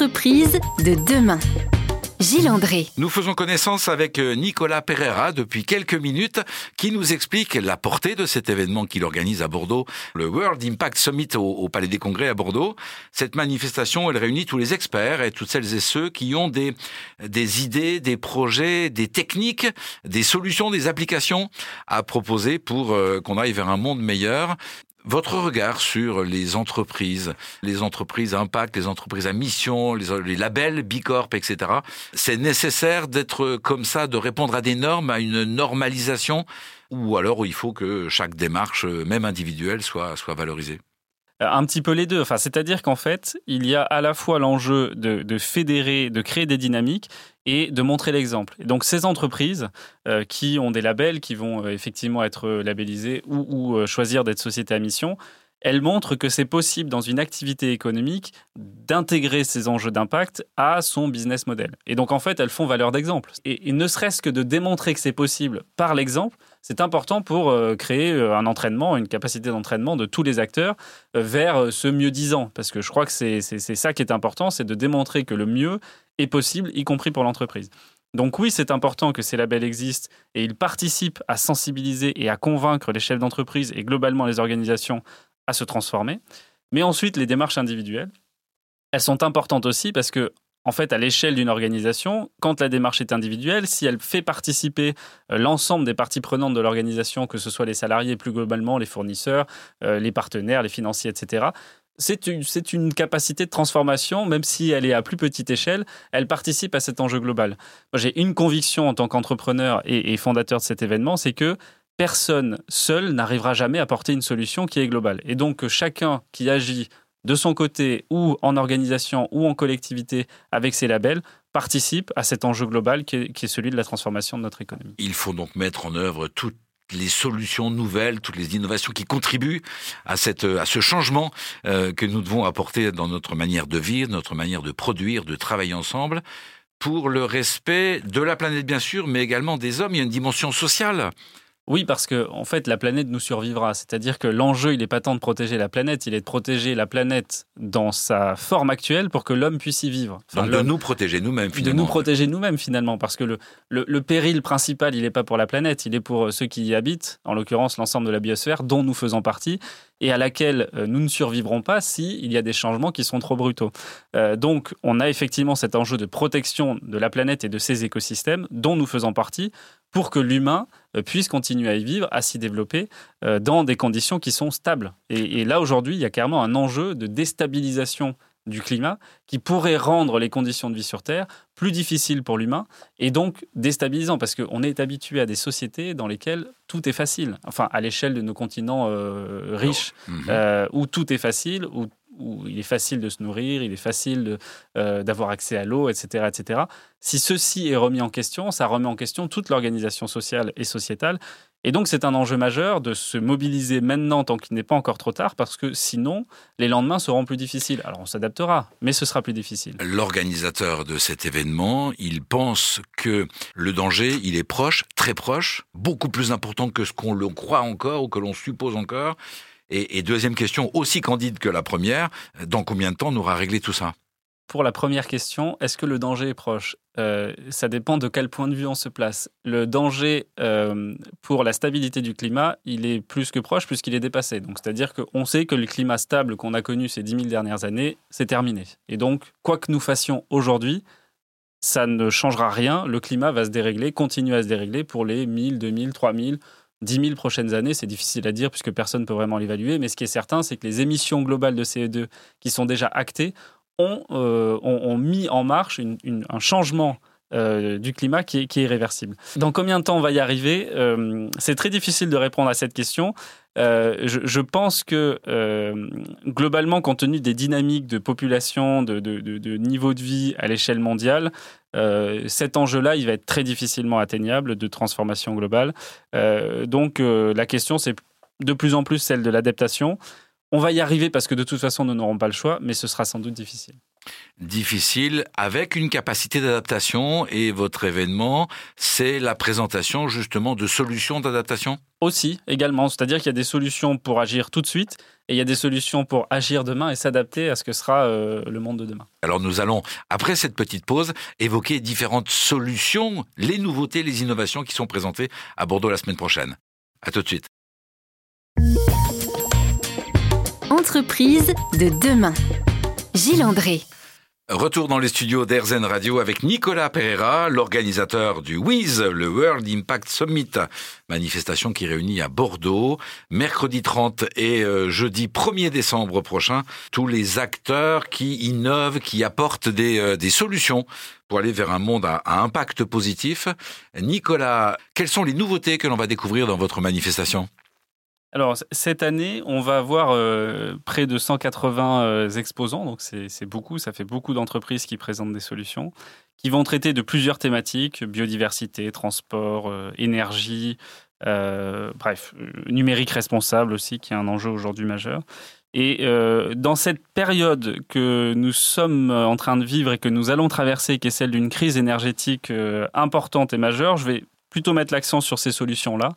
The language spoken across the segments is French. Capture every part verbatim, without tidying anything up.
entreprises de demain. Gilles André. Nous faisons connaissance avec Nicolas Pereira depuis quelques minutes qui nous explique la portée de cet événement qu'il organise à Bordeaux, le World Impact Summit au, au Palais des Congrès à Bordeaux. Cette manifestation, elle réunit tous les experts et toutes celles et ceux qui ont des, des idées, des projets, des techniques, des solutions, des applications à proposer pour euh, qu'on aille vers un monde meilleur. Votre regard sur les entreprises, les entreprises à impact, les entreprises à mission, les, les labels, B Corp, et cetera. C'est nécessaire d'être comme ça, de répondre à des normes, à une normalisation, ou alors il faut que chaque démarche, même individuelle, soit, soit valorisée? Un petit peu les deux. Enfin, c'est-à-dire qu'en fait, il y a à la fois l'enjeu de, de fédérer, de créer des dynamiques et de montrer l'exemple. Et donc, ces entreprises euh, qui ont des labels, qui vont euh, effectivement être labellisées ou, ou euh, choisir d'être société à mission, elles montrent que c'est possible dans une activité économique d'intégrer ces enjeux d'impact à son business model. Et donc, en fait, elles font valeur d'exemple. Et, et ne serait-ce que de démontrer que c'est possible par l'exemple, c'est important pour créer un entraînement, une capacité d'entraînement de tous les acteurs vers ce mieux-disant. Parce que je crois que c'est, c'est, c'est ça qui est important, c'est de démontrer que le mieux est possible, y compris pour l'entreprise. Donc oui, c'est important que ces labels existent et ils participent à sensibiliser et à convaincre les chefs d'entreprise et globalement les organisations à se transformer. Mais ensuite, les démarches individuelles, elles sont importantes aussi parce que, en fait, à l'échelle d'une organisation, quand la démarche est individuelle, si elle fait participer l'ensemble des parties prenantes de l'organisation, que ce soit les salariés, plus globalement les fournisseurs, les partenaires, les financiers, et cetera, c'est une, c'est une capacité de transformation, même si elle est à plus petite échelle, elle participe à cet enjeu global. Moi, j'ai une conviction en tant qu'entrepreneur et, et fondateur de cet événement, c'est que personne seul n'arrivera jamais à porter une solution qui est globale. Et donc, chacun qui agit de son côté ou en organisation ou en collectivité avec ses labels, participe à cet enjeu global qui est, qui est celui de la transformation de notre économie. Il faut donc mettre en œuvre toutes les solutions nouvelles, toutes les innovations qui contribuent à, cette, à ce changement euh, que nous devons apporter dans notre manière de vivre, notre manière de produire, de travailler ensemble, pour le respect de la planète bien sûr, mais également des hommes. Il y a une dimension sociale. Oui, parce que en fait, la planète nous survivra. C'est-à-dire que l'enjeu, il n'est pas tant de protéger la planète, il est de protéger la planète dans sa forme actuelle pour que l'homme puisse y vivre. Enfin, Donc de nous protéger nous-mêmes, finalement. De nous protéger nous-mêmes, finalement, parce que le, le, le péril principal, il n'est pas pour la planète, il est pour ceux qui y habitent, en l'occurrence l'ensemble de la biosphère, dont nous faisons partie, et à laquelle nous ne survivrons pas s'il y a des changements qui sont trop brutaux. Euh, donc, on a effectivement cet enjeu de protection de la planète et de ses écosystèmes, dont nous faisons partie, pour que l'humain puisse continuer à y vivre, à s'y développer, euh, dans des conditions qui sont stables. Et, et là, aujourd'hui, il y a clairement un enjeu de déstabilisation du climat qui pourrait rendre les conditions de vie sur Terre plus difficiles pour l'humain et donc déstabilisant, parce qu'on est habitué à des sociétés dans lesquelles tout est facile, enfin à l'échelle de nos continents euh, riches, euh, où tout est facile, où, où il est facile de se nourrir, il est facile de, euh, d'avoir accès à l'eau, et cetera, et cetera. Si ceci est remis en question, ça remet en question toute l'organisation sociale et sociétale. Et donc, c'est un enjeu majeur de se mobiliser maintenant tant qu'il n'est pas encore trop tard, parce que sinon, les lendemains seront plus difficiles. Alors, on s'adaptera, mais ce sera plus difficile. L'organisateur de cet événement, il pense que le danger, il est proche, très proche, beaucoup plus important que ce qu'on le croit encore ou que l'on suppose encore. Et, et deuxième question, aussi candide que la première, dans combien de temps on aura réglé tout ça ? Pour la première question, est-ce que le danger est proche ? euh, Ça dépend de quel point de vue on se place. Le danger euh, pour la stabilité du climat, il est plus que proche puisqu'il est dépassé. Donc, c'est-à-dire qu'on sait que le climat stable qu'on a connu ces dix mille dernières années, c'est terminé. Et donc, quoi que nous fassions aujourd'hui, ça ne changera rien. Le climat va se dérégler, continue à se dérégler pour les mille, deux mille, trois mille, dix mille prochaines années, c'est difficile à dire puisque personne ne peut vraiment l'évaluer. Mais ce qui est certain, c'est que les émissions globales de C O deux qui sont déjà actées Ont, euh, ont, ont mis en marche une, une, un changement euh, du climat qui est, qui est irréversible. Dans combien de temps on va y arriver ? euh, C'est très difficile de répondre à cette question. Euh, je, je pense que, euh, globalement, compte tenu des dynamiques de population, de, de, de, de niveau de vie à l'échelle mondiale, euh, cet enjeu-là, il va être très difficilement atteignable de transformation globale. Euh, donc, euh, la question, c'est de plus en plus celle de l'adaptation. On va y arriver parce que de toute façon, nous n'aurons pas le choix, mais ce sera sans doute difficile. difficile avec une capacité d'adaptation, et votre événement, c'est la présentation justement de solutions d'adaptation ? Aussi, également, c'est-à-dire qu'il y a des solutions pour agir tout de suite et il y a des solutions pour agir demain et s'adapter à ce que sera euh, le monde de demain. Alors nous allons, après cette petite pause, évoquer différentes solutions, les nouveautés, les innovations qui sont présentées à Bordeaux la semaine prochaine. À tout de suite. Entreprise de demain. Gilles André. Retour dans les studios d'Airzen Radio avec Nicolas Pereira, l'organisateur du W I S, le World Impact Summit, manifestation qui réunit à Bordeaux, mercredi trente et jeudi premier décembre prochain, tous les acteurs qui innovent, qui apportent des, des solutions pour aller vers un monde à, à impact positif. Nicolas, quelles sont les nouveautés que l'on va découvrir dans votre manifestation ? Alors, cette année, on va avoir euh, près de cent quatre-vingts euh, exposants, donc c'est, c'est beaucoup, ça fait beaucoup d'entreprises qui présentent des solutions, qui vont traiter de plusieurs thématiques, biodiversité, transport, euh, énergie, euh, bref, numérique responsable aussi, qui est un enjeu aujourd'hui majeur. Et euh, dans cette période que nous sommes en train de vivre et que nous allons traverser, qui est celle d'une crise énergétique euh, importante et majeure, je vais plutôt mettre l'accent sur ces solutions-là.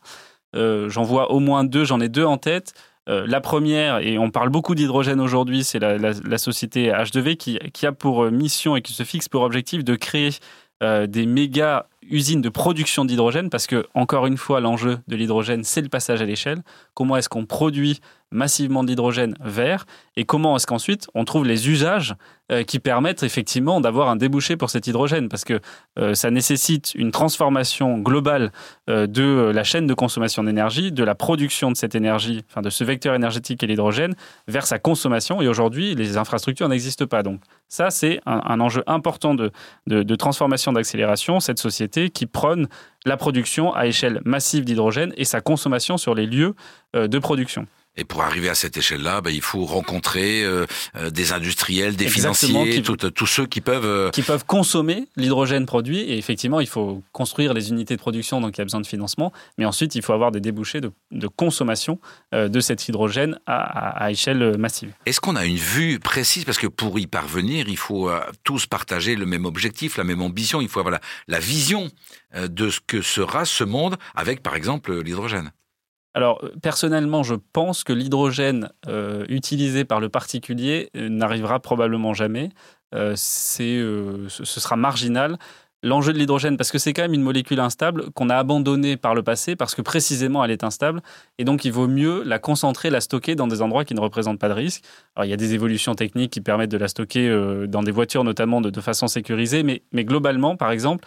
Euh, j'en vois au moins deux, j'en ai deux en tête. Euh, la première, et on parle beaucoup d'hydrogène aujourd'hui, c'est la, la, la société H deux V qui, qui a pour mission et qui se fixe pour objectif de créer euh, des méga usines de production d'hydrogène, parce que, encore une fois, l'enjeu de l'hydrogène, c'est le passage à l'échelle. Comment est-ce qu'on produit massivement d'hydrogène vert et comment est-ce qu'ensuite on trouve les usages euh, qui permettent effectivement d'avoir un débouché pour cet hydrogène, parce que euh, ça nécessite une transformation globale euh, de la chaîne de consommation d'énergie, de la production de cette énergie, enfin de ce vecteur énergétique et l'hydrogène, vers sa consommation, et aujourd'hui les infrastructures n'existent pas. Donc ça, c'est un, un enjeu important de, de, de transformation, d'accélération, cette société qui prône la production à échelle massive d'hydrogène et sa consommation sur les lieux euh, de production. Et pour arriver à cette échelle-là, bah, il faut rencontrer euh, des industriels, des Exactement, financiers, tous ceux qui peuvent... Euh... Qui peuvent consommer l'hydrogène produit. Et effectivement, il faut construire les unités de production, donc il y a besoin de financement. Mais ensuite, il faut avoir des débouchés de, de consommation euh, de cet hydrogène à, à, à échelle massive. Est-ce qu'on a une vue précise ? Parce que pour y parvenir, il faut euh, tous partager le même objectif, la même ambition. Il faut avoir la, la vision euh, de ce que sera ce monde avec, par exemple, l'hydrogène. Alors, personnellement, je pense que l'hydrogène euh, utilisé par le particulier euh, n'arrivera probablement jamais. Euh, c'est, euh, ce sera marginal. L'enjeu de l'hydrogène, parce que c'est quand même une molécule instable qu'on a abandonnée par le passé, parce que précisément elle est instable, et donc il vaut mieux la concentrer, la stocker dans des endroits qui ne représentent pas de risque. Alors il y a des évolutions techniques qui permettent de la stocker euh, dans des voitures, notamment de, de façon sécurisée, mais, mais globalement, par exemple...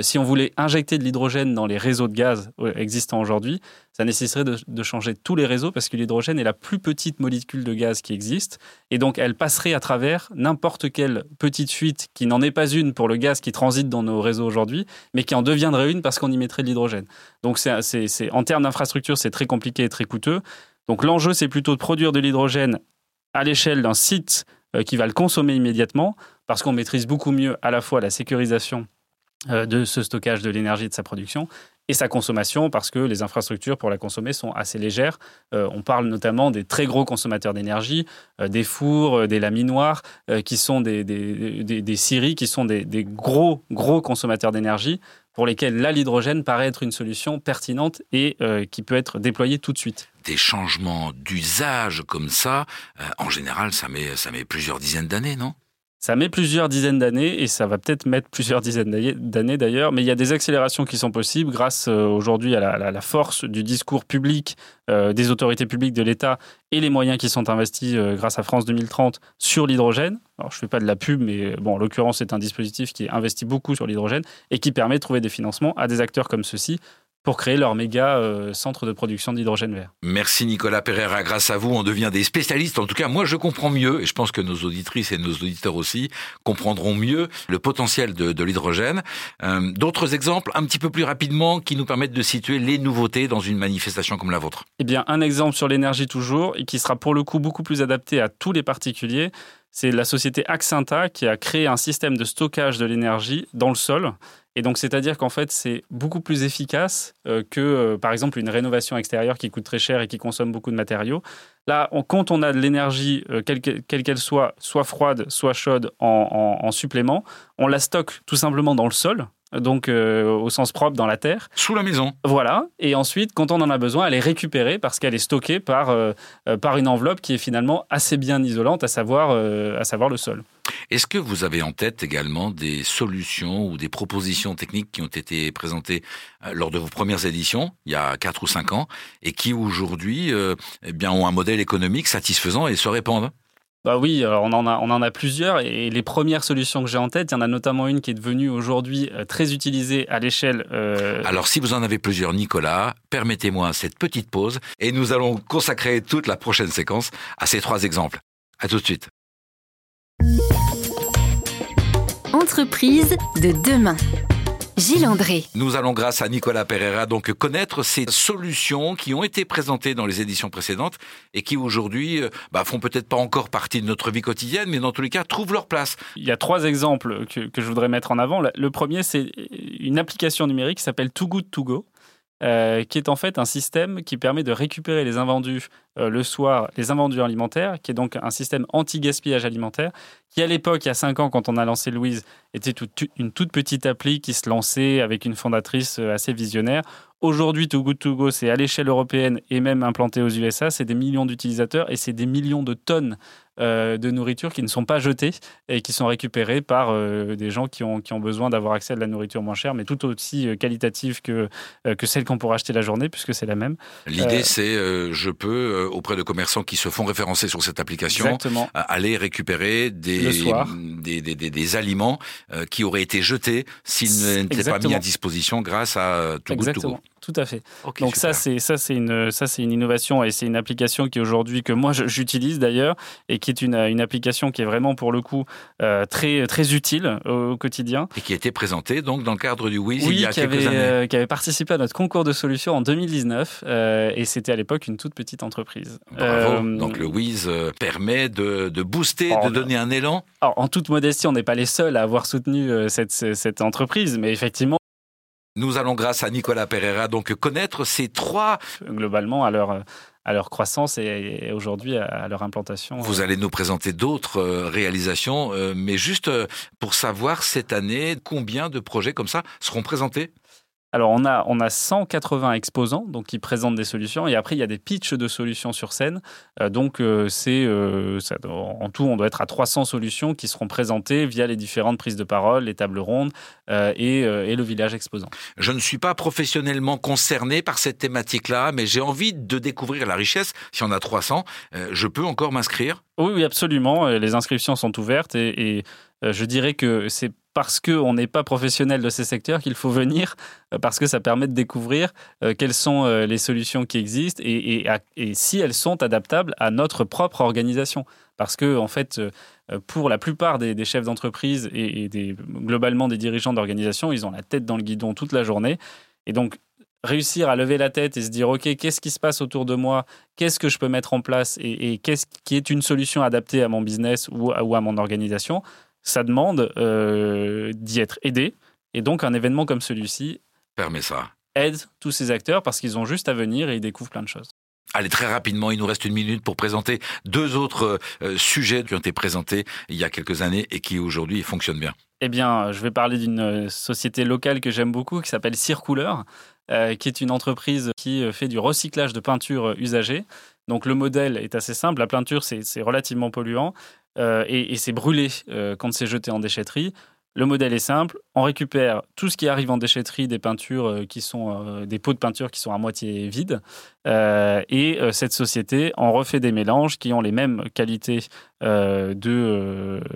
Si on voulait injecter de l'hydrogène dans les réseaux de gaz existants aujourd'hui, ça nécessiterait de, de changer tous les réseaux, parce que l'hydrogène est la plus petite molécule de gaz qui existe. Et donc, elle passerait à travers n'importe quelle petite fuite qui n'en est pas une pour le gaz qui transite dans nos réseaux aujourd'hui, mais qui en deviendrait une parce qu'on y mettrait de l'hydrogène. Donc, c'est, c'est, c'est, en termes d'infrastructure, c'est très compliqué et très coûteux. Donc, l'enjeu, c'est plutôt de produire de l'hydrogène à l'échelle d'un site qui va le consommer immédiatement, parce qu'on maîtrise beaucoup mieux à la fois la sécurisation de ce stockage de l'énergie et de sa production, et sa consommation, parce que les infrastructures pour la consommer sont assez légères. Euh, on parle notamment des très gros consommateurs d'énergie, euh, des fours, euh, des laminoirs, euh, qui sont des, des, des, des scieries, qui sont des, des gros, gros consommateurs d'énergie, pour lesquels là, l'hydrogène paraît être une solution pertinente et euh, qui peut être déployée tout de suite. Des changements d'usage comme ça, euh, en général, ça met, ça met plusieurs dizaines d'années, non ? Ça met plusieurs dizaines d'années, et ça va peut-être mettre plusieurs dizaines d'années d'ailleurs, mais il y a des accélérations qui sont possibles grâce aujourd'hui à la, à la force du discours public, euh, des autorités publiques de l'État, et les moyens qui sont investis euh, grâce à France deux mille trente sur l'hydrogène. Alors, je ne fais pas de la pub, mais bon, en l'occurrence, c'est un dispositif qui investit beaucoup sur l'hydrogène et qui permet de trouver des financements à des acteurs comme ceux-ci, pour créer leur méga euh, centre de production d'hydrogène vert. Merci Nicolas Pereira. Grâce à vous, on devient des spécialistes. En tout cas, moi, je comprends mieux, et je pense que nos auditrices et nos auditeurs aussi comprendront mieux le potentiel de, de l'hydrogène. Euh, d'autres exemples, un petit peu plus rapidement, qui nous permettent de situer les nouveautés dans une manifestation comme la vôtre. Eh bien, un exemple sur l'énergie toujours, et qui sera pour le coup beaucoup plus adapté à tous les particuliers. C'est la société Axinta qui a créé un système de stockage de l'énergie dans le sol. Et donc, c'est-à-dire qu'en fait, c'est beaucoup plus efficace euh, que, euh, par exemple, une rénovation extérieure qui coûte très cher et qui consomme beaucoup de matériaux. Là, on, quand on a de l'énergie, euh, quelle, quelle qu'elle soit, soit froide, soit chaude, en, en, en supplément, on la stocke tout simplement dans le sol, donc euh, au sens propre, dans la terre. Sous la maison. Voilà. Et ensuite, quand on en a besoin, elle est récupérée parce qu'elle est stockée par, euh, par une enveloppe qui est finalement assez bien isolante, à savoir, euh, à savoir le sol. Est-ce que vous avez en tête également des solutions ou des propositions techniques qui ont été présentées lors de vos premières éditions, il y a quatre ou cinq ans, et qui aujourd'hui euh, eh bien, ont un modèle économique satisfaisant et se répandent ? Bah oui, alors on en a, on en a plusieurs, et les premières solutions que j'ai en tête, il y en a notamment une qui est devenue aujourd'hui très utilisée à l'échelle... Euh... Alors si vous en avez plusieurs, Nicolas, permettez-moi cette petite pause, et nous allons consacrer toute la prochaine séquence à ces trois exemples. À tout de suite. Entreprise de demain. Gilles André. Nous allons, grâce à Nicolas Pereira, donc connaître ces solutions qui ont été présentées dans les éditions précédentes et qui aujourd'hui bah, font peut-être pas encore partie de notre vie quotidienne, mais dans tous les cas trouvent leur place. Il y a trois exemples que, que je voudrais mettre en avant. Le premier, c'est une application numérique qui s'appelle Too Good To Go, euh, qui est en fait un système qui permet de récupérer les invendus euh, le soir, les invendus alimentaires, qui est donc un système anti-gaspillage alimentaire, qui à l'époque, il y a cinq ans, quand on a lancé Louise, était toute, une toute petite appli qui se lançait avec une fondatrice assez visionnaire. Aujourd'hui, Too Good To Go, c'est à l'échelle européenne et même implanté aux U S A, c'est des millions d'utilisateurs et c'est des millions de tonnes euh, de nourriture qui ne sont pas jetées et qui sont récupérées par euh, des gens qui ont, qui ont besoin d'avoir accès à de la nourriture moins chère, mais tout aussi qualitative que, euh, que celle qu'on pourra acheter la journée, puisque c'est la même. L'idée, euh, c'est euh, je peux, euh, auprès de commerçants qui se font référencer sur cette application, exactement, aller récupérer des... Le soir. Des, des, des, des aliments euh, qui auraient été jetés s'ils n'étaient pas mis à disposition grâce à Too Good To Go. Tout à fait. Okay, donc ça c'est, ça, c'est une, ça, c'est une innovation et c'est une application qui aujourd'hui, que moi j'utilise d'ailleurs, et qui est une, une application qui est vraiment pour le coup euh, très, très utile au, au quotidien. Et qui a été présentée donc dans le cadre du WIS, oui, il y a qui quelques avait, années. Euh, qui avait participé à notre concours de solutions en deux mille dix-neuf euh, et c'était à l'époque une toute petite entreprise. Bravo. Euh, donc le WIS permet de, de booster, alors, de donner un élan. Alors en toute modestie, on n'est pas les seuls à avoir soutenu cette, cette entreprise, mais effectivement, nous allons, grâce à Nicolas Pereira, donc connaître ces trois... Globalement, à leur, à leur croissance et aujourd'hui à leur implantation. Vous allez nous présenter d'autres réalisations, mais juste pour savoir cette année, combien de projets comme ça seront présentés ? Alors, on a, on a cent quatre-vingts exposants donc, qui présentent des solutions. Et après, il y a des pitchs de solutions sur scène. Euh, donc, euh, c'est, euh, ça, en tout, on doit être à trois cents solutions qui seront présentées via les différentes prises de parole, les tables rondes euh, et, euh, et le village exposant. Je ne suis pas professionnellement concerné par cette thématique-là, mais j'ai envie de découvrir la richesse. Si on a trois cents, euh, je peux encore m'inscrire ? Oui, oui, absolument. Les inscriptions sont ouvertes et, et euh, je dirais que c'est parce qu'on n'est pas professionnel de ces secteurs qu'il faut venir, parce que ça permet de découvrir quelles sont les solutions qui existent et, et, à, et si elles sont adaptables à notre propre organisation. Parce que, en fait, pour la plupart des, des chefs d'entreprise et, et des, globalement des dirigeants d'organisation, ils ont la tête dans le guidon toute la journée. Et donc, réussir à lever la tête et se dire « Ok, qu'est-ce qui se passe autour de moi ? Qu'est-ce que je peux mettre en place ? Et, et qu'est-ce qui est une solution adaptée à mon business ou à, ou à mon organisation ?» Ça demande euh, d'y être aidé. Et donc, un événement comme celui-ci permet ça. Aide tous ces acteurs parce qu'ils ont juste à venir et ils découvrent plein de choses. Allez, très rapidement, il nous reste une minute pour présenter deux autres euh, sujets qui ont été présentés il y a quelques années et qui aujourd'hui fonctionnent bien. Eh bien, je vais parler d'une société locale que j'aime beaucoup qui s'appelle Circouleur, euh, qui est une entreprise qui fait du recyclage de peinture usagée. Donc, le modèle est assez simple. La peinture, c'est, c'est relativement polluant. Euh, et, et c'est brûlé euh, quand c'est jeté en déchetterie. Le modèle est simple, on récupère tout ce qui arrive en déchetterie, des peintures euh, qui sont euh, des pots de peinture qui sont à moitié vides, euh, et euh, cette société en refait des mélanges qui ont les mêmes qualités euh, de,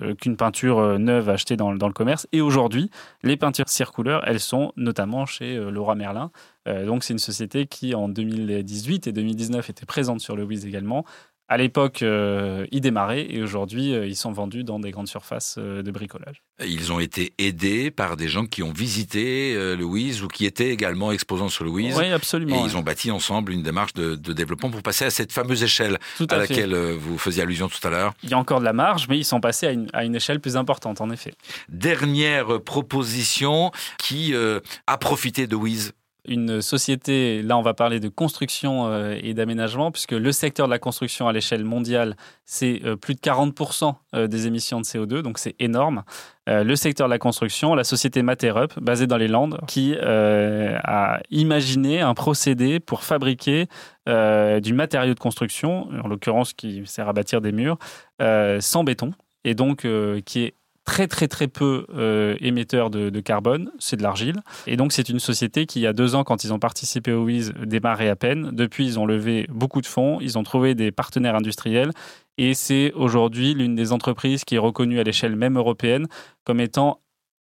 euh, qu'une peinture neuve achetée dans, dans le commerce. Et aujourd'hui, les peintures Circouleur, elles sont notamment chez euh, Leroy Merlin. Euh, donc c'est une société qui en deux mille dix-huit et deux mille dix-neuf était présente sur le WIS également, À l'époque, euh, ils démarraient et aujourd'hui, euh, ils sont vendus dans des grandes surfaces euh, de bricolage. Ils ont été aidés par des gens qui ont visité euh, le W I S ou qui étaient également exposants sur le W I S. Oui, absolument. Et ouais. Ils ont bâti ensemble une démarche de, de développement pour passer à cette fameuse échelle tout à, à laquelle euh, vous faisiez allusion tout à l'heure. Il y a encore de la marge, mais ils sont passés à une, à une échelle plus importante, en effet. Dernière proposition qui euh, a profité de W I S. Une société, là on va parler de construction et d'aménagement, puisque le secteur de la construction à l'échelle mondiale, c'est plus de quarante pour cent des émissions de C O deux, donc c'est énorme. Le secteur de la construction, la société Materup, basée dans les Landes, qui euh, a imaginé un procédé pour fabriquer euh, du matériau de construction, en l'occurrence qui sert à bâtir des murs, euh, sans béton, et donc euh, qui est très très très peu euh, émetteur de, de carbone, c'est de l'argile. Et donc c'est une société qui, il y a deux ans, quand ils ont participé au W I S, démarrait à peine. Depuis, ils ont levé beaucoup de fonds, ils ont trouvé des partenaires industriels et c'est aujourd'hui l'une des entreprises qui est reconnue à l'échelle même européenne comme étant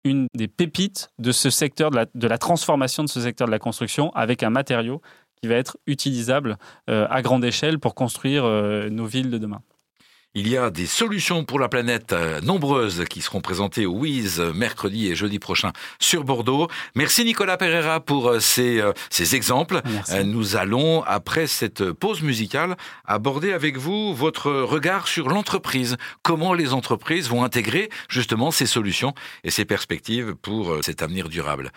une des pépites de ce secteur, de la, de la transformation de ce secteur de la construction avec un matériau qui va être utilisable euh, à grande échelle pour construire euh, nos villes de demain. Il y a des solutions pour la planète euh, nombreuses qui seront présentées au W I S mercredi et jeudi prochain sur Bordeaux. Merci Nicolas Pereira pour euh, ces, euh, ces exemples. Euh, nous allons, après cette pause musicale, aborder avec vous votre regard sur l'entreprise. Comment les entreprises vont intégrer justement ces solutions et ces perspectives pour euh, cet avenir durable.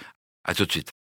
À tout de suite.